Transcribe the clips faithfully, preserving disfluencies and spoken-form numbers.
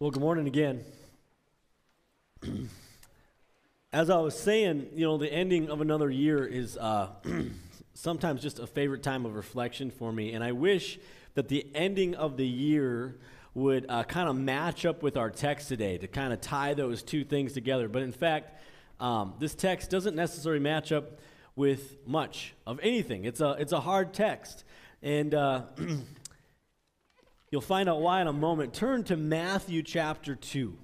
Well, good morning again. As I was saying, you know, the ending of another year is uh, sometimes just a favorite time of reflection for me, and I wish that the ending of the year would uh, kind of match up with our text today to kind of tie those two things together. But in fact, um, this text doesn't necessarily match up with much of anything. It's a it's a hard text, and uh, you'll find out why in a moment. Turn to Matthew chapter two.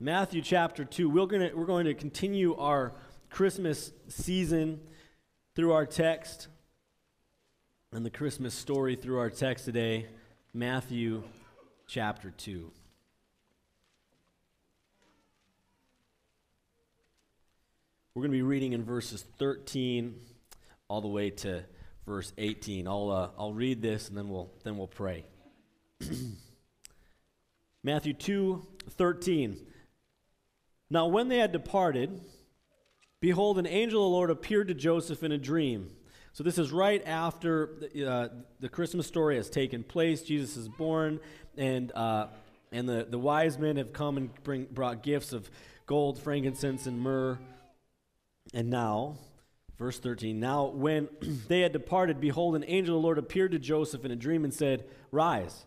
Matthew chapter two. We're going to we're going to continue our Christmas season through our text and the Christmas story through our text today, Matthew chapter two. We're going to be reading in verses thirteen all the way to verse eighteen. I'll uh, I'll read this and then we'll then we'll pray. Matthew two thirteen. Now when they had departed, behold, an angel of the Lord appeared to Joseph in a dream. So this is right after the, uh, the Christmas story has taken place. Jesus is born, and uh, and the, the wise men have come and bring brought gifts of gold, frankincense, and myrrh. And now, verse thirteen, now when they had departed, behold, an angel of the Lord appeared to Joseph in a dream and said, "Rise,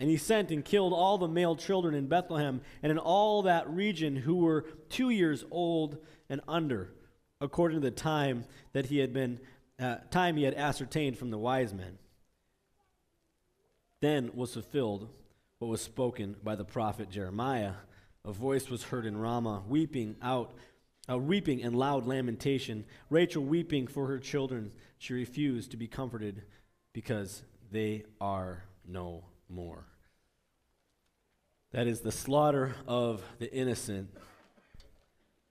And he sent and killed all the male children in Bethlehem and in all that region who were two years old and under, according to the time that he had been uh, time he had ascertained from the wise men. Then was fulfilled what was spoken by the prophet Jeremiah. A voice was heard in Ramah, weeping out, uh, weeping and loud lamentation. Rachel weeping for her children. She refused to be comforted because they are no more. That is the slaughter of the innocent.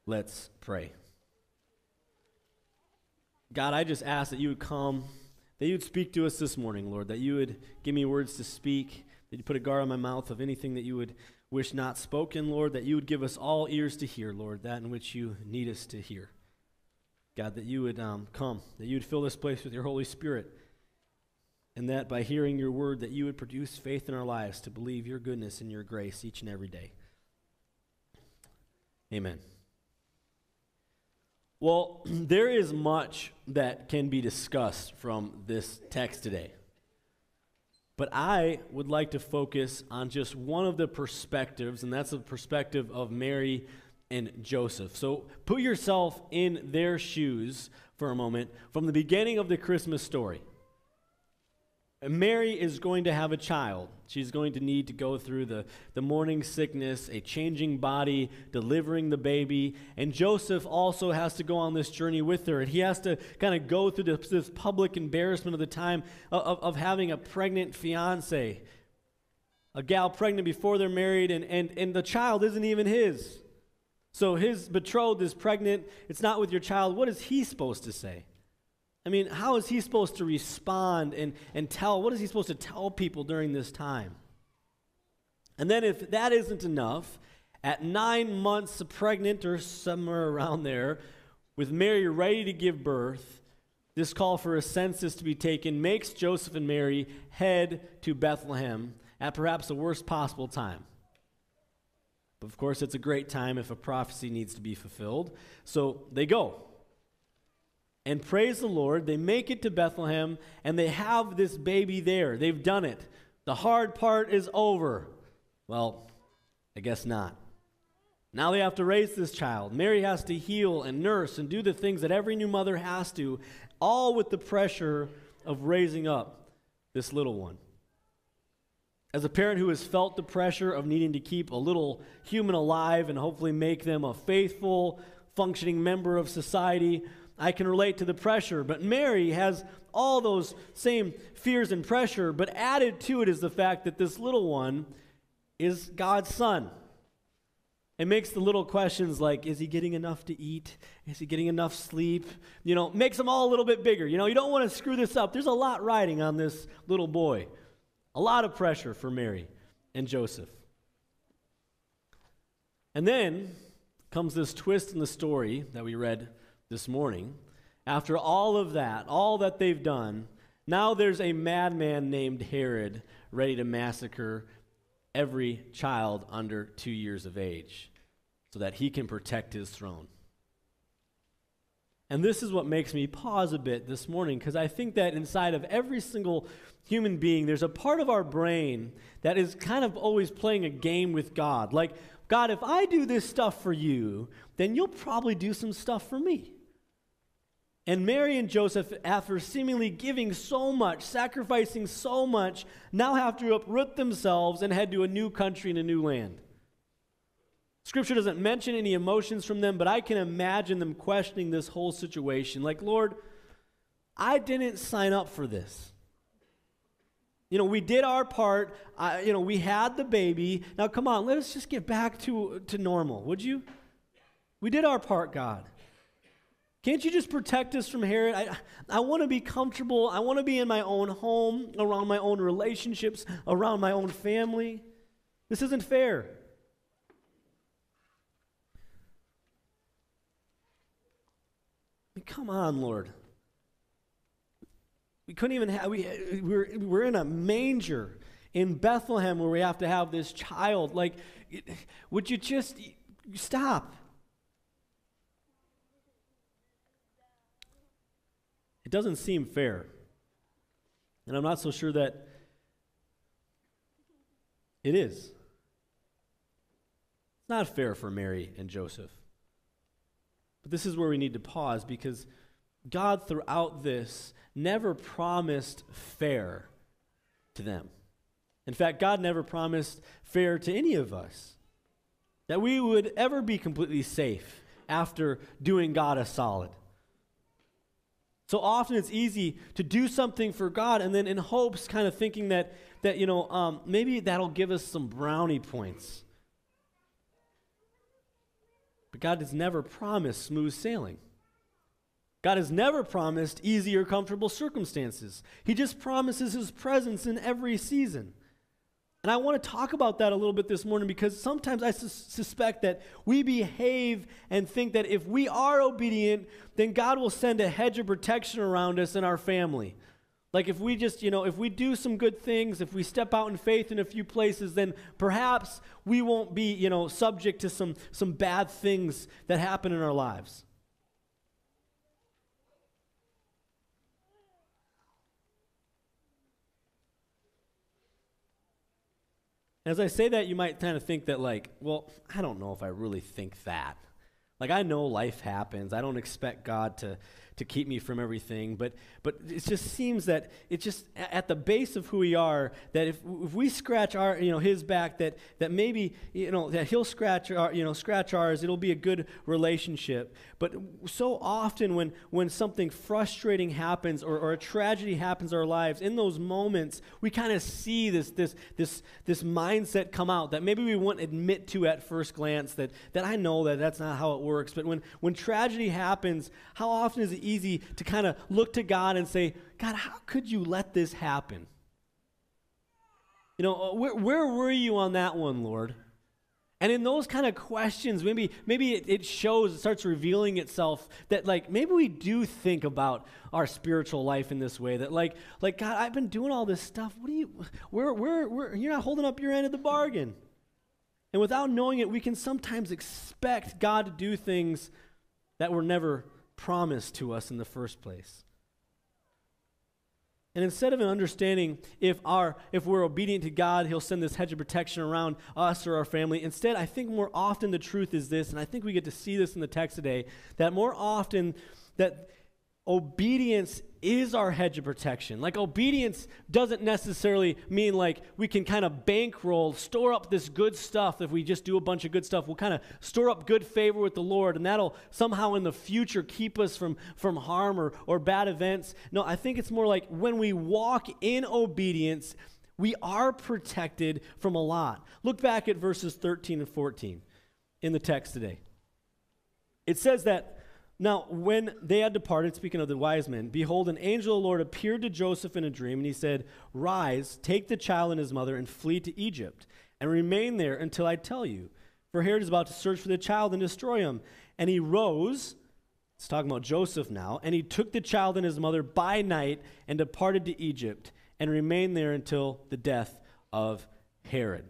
Let's pray. God, I just ask that you would come, that you would speak to us this morning, Lord, that you would give me words to speak, that you put a guard on my mouth of anything that you would wish not spoken, Lord, that you would give us all ears to hear, Lord, that in which you need us to hear. God, that you would um, come, that you would fill this place with your Holy Spirit, and that by hearing your word that you would produce faith in our lives to believe your goodness and your grace each and every day. Amen. Well, there is much that can be discussed from this text today, but I would like to focus on just one of the perspectives, and that's the perspective of Mary and Joseph. So put yourself in their shoes for a moment from the beginning of the Christmas story. Mary is going to have a child. She's going to need to go through the, the morning sickness, a changing body, delivering the baby. And Joseph also has to go on this journey with her. And he has to kind of go through this, this public embarrassment of the time of, of having a pregnant fiance, a gal pregnant before they're married, and, and, and the child isn't even his. So his betrothed is pregnant. It's not with your child. What is he supposed to say? I mean, how is he supposed to respond and, and tell? What is he supposed to tell people during this time? And then if that isn't enough, at nine months pregnant or somewhere around there, with Mary ready to give birth, this call for a census to be taken makes Joseph and Mary head to Bethlehem at perhaps the worst possible time. But of course, it's a great time if a prophecy needs to be fulfilled. So they go. And praise the Lord, they make it to Bethlehem, and they have this baby there. They've done it. The hard part is over. Well, I guess not. Now they have to raise this child. Mary has to heal and nurse and do the things that every new mother has to, all with the pressure of raising up this little one. As a parent who has felt the pressure of needing to keep a little human alive and hopefully make them a faithful, functioning member of society, I can relate to the pressure, but Mary has all those same fears and pressure, but added to it is the fact that this little one is God's son. It makes the little questions like, is he getting enough to eat? Is he getting enough sleep? You know, makes them all a little bit bigger. You know, you don't want to screw this up. There's a lot riding on this little boy. A lot of pressure for Mary and Joseph. And then comes this twist in the story that we read this morning. After all of that, all that they've done, now there's a madman named Herod ready to massacre every child under two years of age so that he can protect his throne. And this is what makes me pause a bit this morning, because I think that inside of every single human being, there's a part of our brain that is kind of always playing a game with God. Like, God, if I do this stuff for you, then you'll probably do some stuff for me. And Mary and Joseph, after seemingly giving so much, sacrificing so much, now have to uproot themselves and head to a new country and a new land. Scripture doesn't mention any emotions from them, but I can imagine them questioning this whole situation. Like, Lord, I didn't sign up for this. You know, we did our part. I, you know, we had the baby. Now, come on, let us just get back to, to normal, would you? We did our part, God. Can't you just protect us from Herod? I, I want to be comfortable. I want to be in my own home, around my own relationships, around my own family. This isn't fair. Come on, Lord. We couldn't even have, we, we're, we're in a manger in Bethlehem where we have to have this child. Like, would you just stop? It doesn't seem fair. And I'm not so sure that it is. It's not fair for Mary and Joseph. But this is where we need to pause, because God throughout this never promised fair to them. In fact, God never promised fair to any of us, that we would ever be completely safe after doing God a solid. So often it's easy to do something for God and then in hopes, kind of thinking that, that you know, um, maybe that'll give us some brownie points. But God has never promised smooth sailing. God has never promised easy or comfortable circumstances. He just promises his presence in every season. And I want to talk about that a little bit this morning, because sometimes I sus- suspect that we behave and think that if we are obedient, then God will send a hedge of protection around us and our family. Like if we just, you know, if we do some good things, if we step out in faith in a few places, then perhaps we won't be, you know, subject to some, some bad things that happen in our lives. As I say that, you might kind of think that like, well, I don't know if I really think that. Like, I know life happens. I don't expect God to, to keep me from everything. But but it just seems that it's just at the base of who we are, that if if we scratch our, you know, his back, that that maybe, you know, that he'll scratch our, you know, scratch ours, it'll be a good relationship. But so often when when something frustrating happens or, or a tragedy happens in our lives, in those moments, we kind of see this this this this mindset come out that maybe we wouldn't admit to at first glance, that that I know that that's not how it works. works, but when, when tragedy happens, how often is it easy to kind of look to God and say, God, how could you let this happen? You know, where, where were you on that one, Lord? And in those kind of questions, maybe maybe it, it shows, it starts revealing itself that like, maybe we do think about our spiritual life in this way, that like, like God, I've been doing all this stuff. What do you, where, where, where, you're not holding up your end of the bargain. And without knowing it, we can sometimes expect God to do things that were never promised to us in the first place. And instead of an understanding if our if we're obedient to God, he'll send this hedge of protection around us or our family, instead I think more often the truth is this, and I think we get to see this in the text today, that more often that obedience is our hedge of protection. Like, obedience doesn't necessarily mean like we can kind of bankroll, store up this good stuff. If we just do a bunch of good stuff, we'll kind of store up good favor with the Lord, and that'll somehow in the future keep us from, from harm or, or bad events. No, I think it's more like when we walk in obedience, we are protected from a lot. Look back at verses thirteen and fourteen. in the text today. It says that, now when they had departed, speaking of the wise men, behold, an angel of the Lord appeared to Joseph in a dream, and he said, rise, take the child and his mother, and flee to Egypt, and remain there until I tell you. For Herod is about to search for the child and destroy him. And he rose, it's talking about Joseph now, and he took the child and his mother by night and departed to Egypt and remained there until the death of Herod.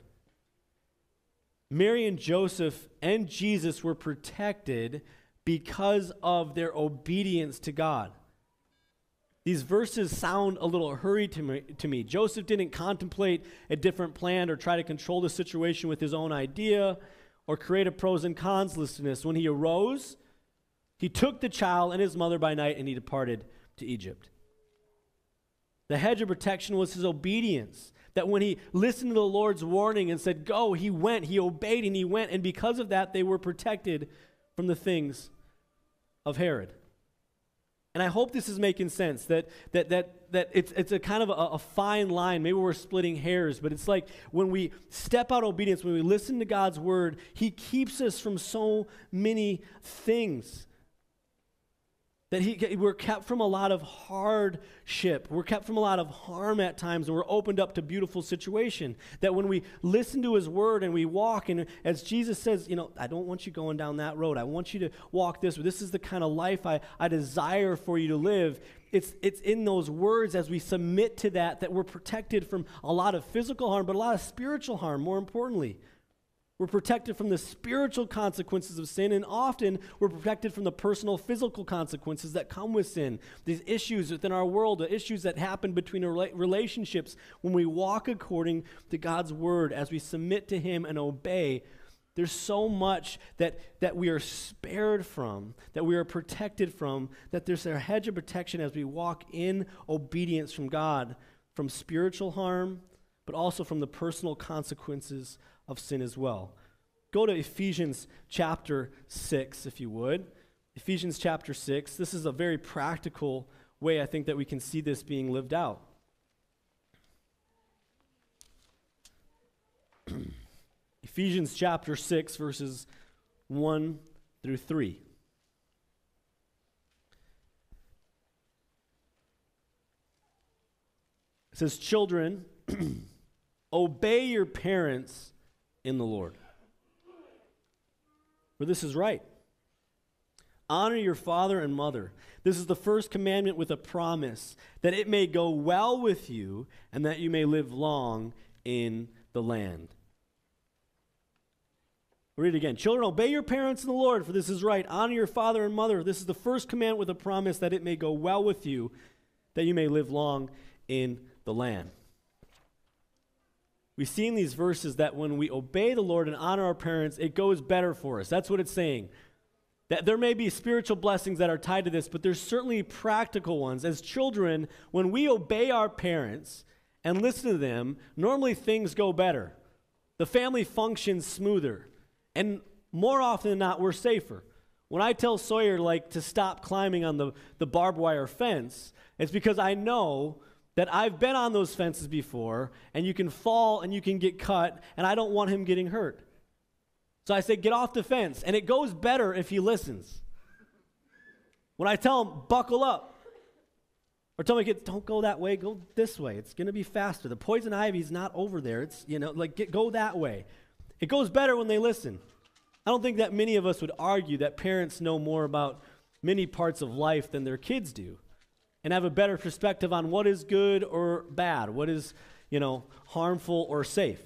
Mary and Joseph and Jesus were protected because of their obedience to God. These verses sound a little hurried to me, to me. Joseph didn't contemplate a different plan or try to control the situation with his own idea or create a pros and cons list in this. When he arose, he took the child and his mother by night, and he departed to Egypt. The hedge of protection was his obedience, that when he listened to the Lord's warning and said, go, he went, he obeyed, and he went, and because of that, they were protected from the things of Herod. And I hope this is making sense, that that that that it's it's a kind of a, a fine line. Maybe we're splitting hairs, but it's like when we step out obedience, when we listen to God's word, he keeps us from so many things. That he, we're kept from a lot of hardship. We're kept from a lot of harm at times, and we're opened up to beautiful situation. That when we listen to his word and we walk, and as Jesus says, you know, I don't want you going down that road. I want you to walk this way. This is the kind of life I, I desire for you to live. It's, it's in those words as we submit to that that we're protected from a lot of physical harm, but a lot of spiritual harm, more importantly. We're protected from the spiritual consequences of sin, and often we're protected from the personal physical consequences that come with sin. These issues within our world, the issues that happen between our relationships when we walk according to God's word, as we submit to him and obey. There's so much that, that we are spared from, that we are protected from, that there's a hedge of protection as we walk in obedience from God, from spiritual harm, but also from the personal consequences of sin as well. Go to Ephesians chapter six, if you would. Ephesians chapter six. This is a very practical way, I think, that we can see this being lived out. Ephesians chapter six, verses one through three. It says, children, obey your parents in the Lord, for this is right. Honor your father and mother. This is the first commandment with a promise, that it may go well with you and that you may live long in the land. I'll read it again. Children, obey your parents in the Lord, for this is right. Honor your father and mother. This is the first commandment with a promise, that it may go well with you, that you may live long in the land. We see in these verses that when we obey the Lord and honor our parents, it goes better for us. That's what it's saying. That there may be spiritual blessings that are tied to this, but there's certainly practical ones. As children, when we obey our parents and listen to them, normally things go better. The family functions smoother. And more often than not, we're safer. When I tell Sawyer, like, to stop climbing on the, the barbed wire fence, it's because I know that I've been on those fences before, and you can fall and you can get cut, and I don't want him getting hurt. So I say, get off the fence, and it goes better if he listens. When I tell him, buckle up, or tell my kids, don't go that way, go this way. It's going to be faster. The poison ivy's not over there. It's, you know, like, get, go that way. It goes better when they listen. I don't think that many of us would argue that parents know more about many parts of life than their kids do, and have a better perspective on what is good or bad, what is, you know, harmful or safe.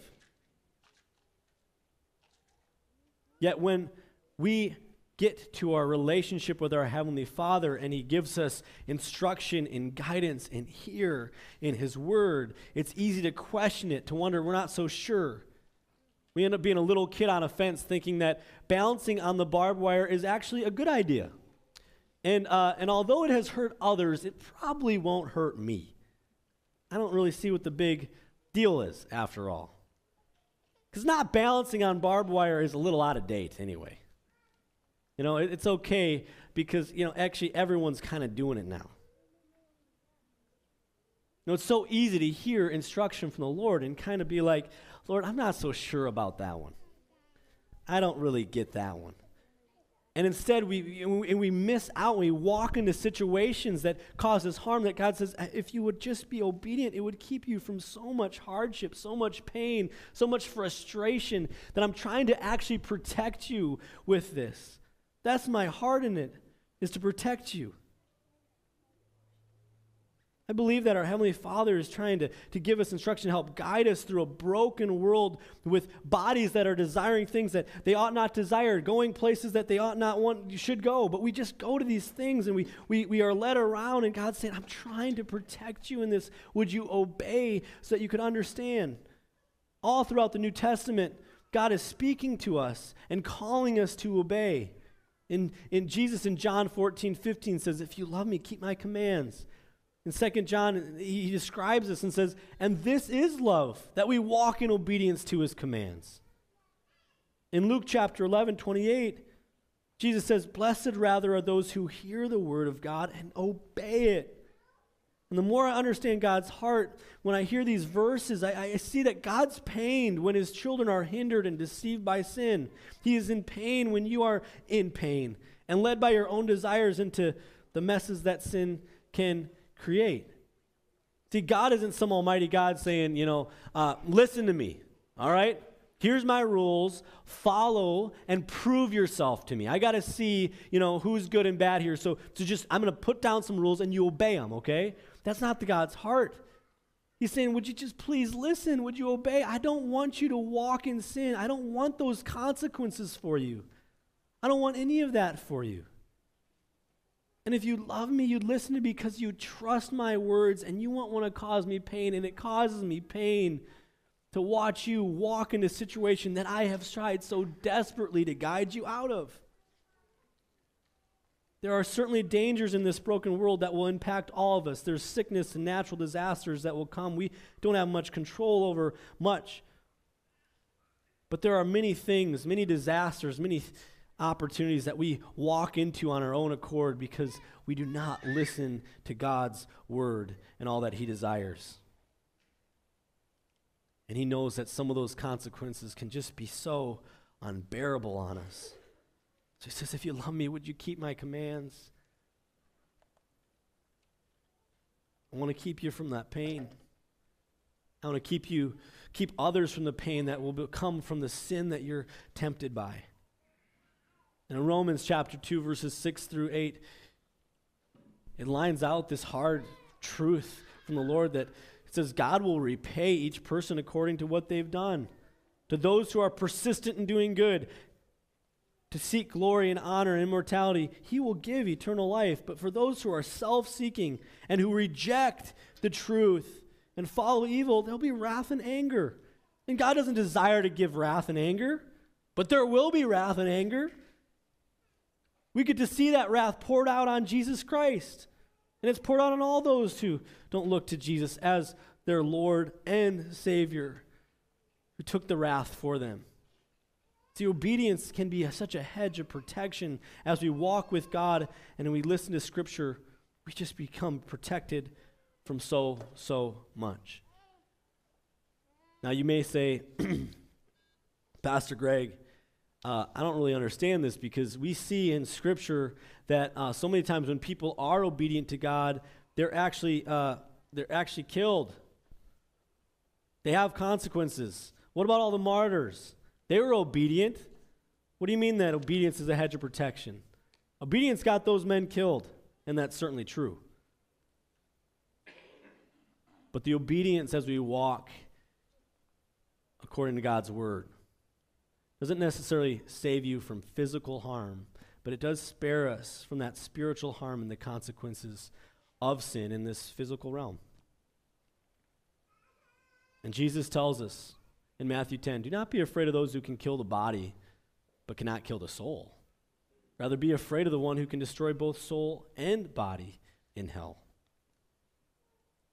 Yet when we get to our relationship with our Heavenly Father and he gives us instruction and guidance and here in his word, it's easy to question it, to wonder, we're not so sure. We end up being a little kid on a fence thinking that balancing on the barbed wire is actually a good idea. And, uh, and although it has hurt others, it probably won't hurt me. I don't really see what the big deal is, after all. Because not balancing on barbed wire is a little out of date anyway. You know, it, it's okay because, you know, actually everyone's kind of doing it now. You know, it's so easy to hear instruction from the Lord and kind of be like, Lord, I'm not so sure about that one. I don't really get that one. And instead, we and we miss out. We walk into situations that cause us harm, that God says, if you would just be obedient, it would keep you from so much hardship, so much pain, so much frustration, that I'm trying to actually protect you with this. That's my heart in it, is to protect you. I believe that our Heavenly Father is trying to, to give us instruction, help guide us through a broken world with bodies that are desiring things that they ought not desire, going places that they ought not want, you should go. But we just go to these things and we, we, we are led around, and God's saying, I'm trying to protect you in this. Would you obey so that you could understand? All throughout the New Testament, God is speaking to us and calling us to obey. In, in Jesus in John fourteen fifteen says, if you love me, keep my commands. In Second John, he describes this and says, and this is love, that we walk in obedience to his commands. In Luke chapter eleven, twenty-eight, Jesus says, blessed rather are those who hear the word of God and obey it. And the more I understand God's heart, when I hear these verses, I, I see that God's pained when his children are hindered and deceived by sin. He is in pain when you are in pain and led by your own desires into the messes that sin can create. See, God isn't some almighty God saying, you know, uh, listen to me, all right? Here's my rules, follow and prove yourself to me. I got to see, you know, who's good and bad here. So, so just, I'm going to put down some rules and you obey them, okay? That's not the God's heart. He's saying, would you just please listen? Would you obey? I don't want you to walk in sin. I don't want those consequences for you. I don't want any of that for you. And if you love me, you'd listen to me because you trust my words and you won't want to cause me pain. And it causes me pain to watch you walk into a situation that I have tried so desperately to guide you out of. There are certainly dangers in this broken world that will impact all of us. There's sickness and natural disasters that will come. We don't have much control over much. But there are many things, many disasters, many th- opportunities that we walk into on our own accord because we do not listen to God's word and all that he desires. And he knows that some of those consequences can just be so unbearable on us. So he says, if you love me, would you keep my commands? I want to keep you from that pain. I want to keep you, keep others from the pain that will come from the sin that you're tempted by. In Romans chapter two, verses six through eight, it lines out this hard truth from the Lord that it says, God will repay each person according to what they've done. To those who are persistent in doing good, to seek glory and honor and immortality, he will give eternal life. But for those who are self-seeking and who reject the truth and follow evil, there'll be wrath and anger. And God doesn't desire to give wrath and anger, but there will be wrath and anger. We get to see that wrath poured out on Jesus Christ. And it's poured out on all those who don't look to Jesus as their Lord and Savior, who took the wrath for them. See, obedience can be such a hedge of protection as we walk with God and we listen to Scripture. We just become protected from so, so much. Now you may say, Pastor Greg, Uh, I don't really understand this, because we see in Scripture that uh, so many times when people are obedient to God, they're actually uh, they're actually killed. They have consequences. What about all the martyrs? They were obedient. What do you mean that obedience is a hedge of protection? Obedience got those men killed, and that's certainly true. But the obedience as we walk according to God's word doesn't necessarily save you from physical harm, but it does spare us from that spiritual harm and the consequences of sin in this physical realm. And Jesus tells us in Matthew ten, do not be afraid of those who can kill the body, but cannot kill the soul. Rather be afraid of the one who can destroy both soul and body in hell.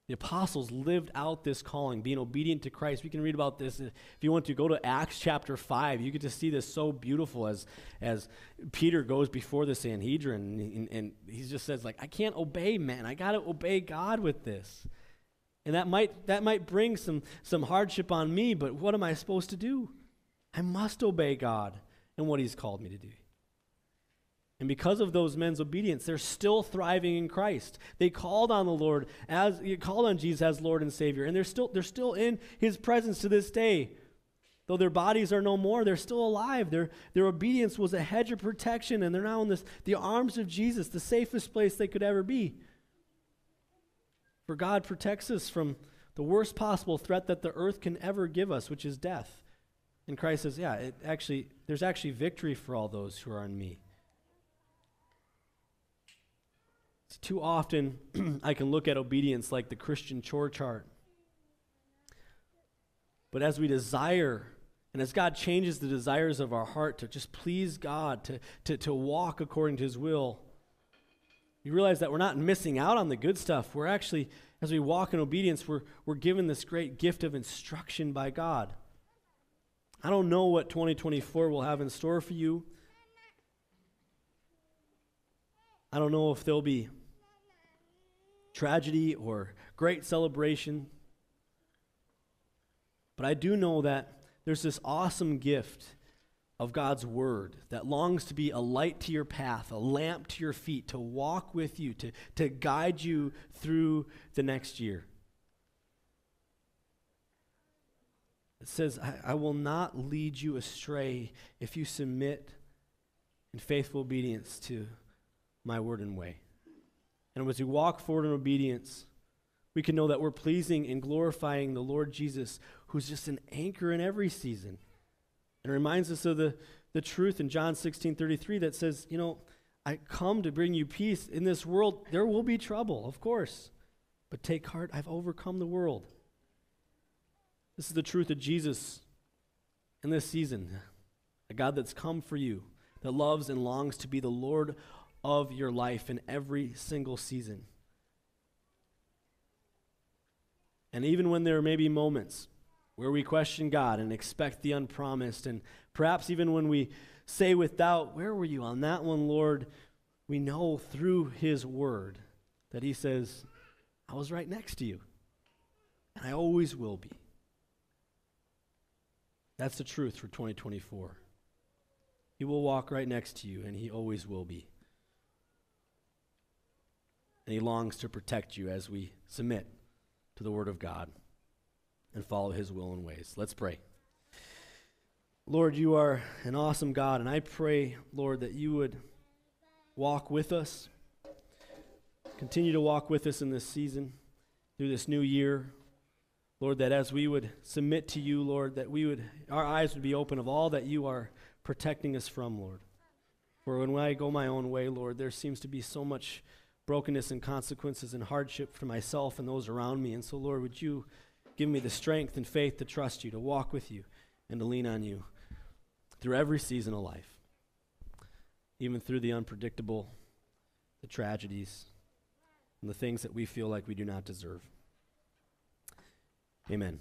The apostles lived out this calling, being obedient to Christ. We can read about this. If you want to, go to Acts chapter five. You get to see this so beautiful as, as Peter goes before the Sanhedrin, and, and he just says, like, I can't obey man. I got to obey God with this. And that might that might bring some, some hardship on me, but what am I supposed to do? I must obey God. and what he's called me to do. And because of those men's obedience, they're still thriving in Christ. They called on the Lord as they called on Jesus as Lord and Savior, and they're still they're still in His presence to this day. Though their bodies are no more, they're still alive. Their their obedience was a hedge of protection, and they're now in this the arms of Jesus, the safest place they could ever be. For God protects us from the worst possible threat that the earth can ever give us, which is death. And Christ says, "Yeah, it actually there's actually victory for all those who are in me." Too often, I can look at obedience like the Christian chore chart. But as we desire, and as God changes the desires of our heart to just please God, to, to, to walk according to His will, you realize that we're not missing out on the good stuff. We're actually, as we walk in obedience, we're, we're given this great gift of instruction by God. I don't know what twenty twenty-four will have in store for you. I don't know if there'll be tragedy or great celebration. But I do know that there's this awesome gift of God's word that longs to be a light to your path, a lamp to your feet, to walk with you, to, to guide you through the next year. It says, I, I will not lead you astray if you submit in faithful obedience to my word and way. And as we walk forward in obedience, we can know that we're pleasing and glorifying the Lord Jesus, who's just an anchor in every season. And it reminds us of the, the truth in John sixteen thirty-three that says, you know, I come to bring you peace. In this world, there will be trouble, of course. But take heart, I've overcome the world. This is the truth of Jesus in this season. A God that's come for you, that loves and longs to be the Lord of your life in every single season. And even when there may be moments where we question God and expect the unpromised, and perhaps even when we say with doubt, where were you on that one, Lord? We know through His word that He says, I was right next to you, and I always will be. That's the truth for twenty twenty-four. He will walk right next to you, and He always will be. And He longs to protect you as we submit to the word of God and follow His will and ways. Let's pray. Lord, you are an awesome God, and I pray, Lord, that you would walk with us, continue to walk with us in this season, through this new year. Lord, that as we would submit to you, Lord, that we would, our eyes would be open of all that you are protecting us from, Lord. For when I go my own way, Lord, there seems to be so much brokenness and consequences and hardship for myself and those around me. And so, Lord, would you give me the strength and faith to trust you, to walk with you, and to lean on you through every season of life, even through the unpredictable, the tragedies, and the things that we feel like we do not deserve. Amen.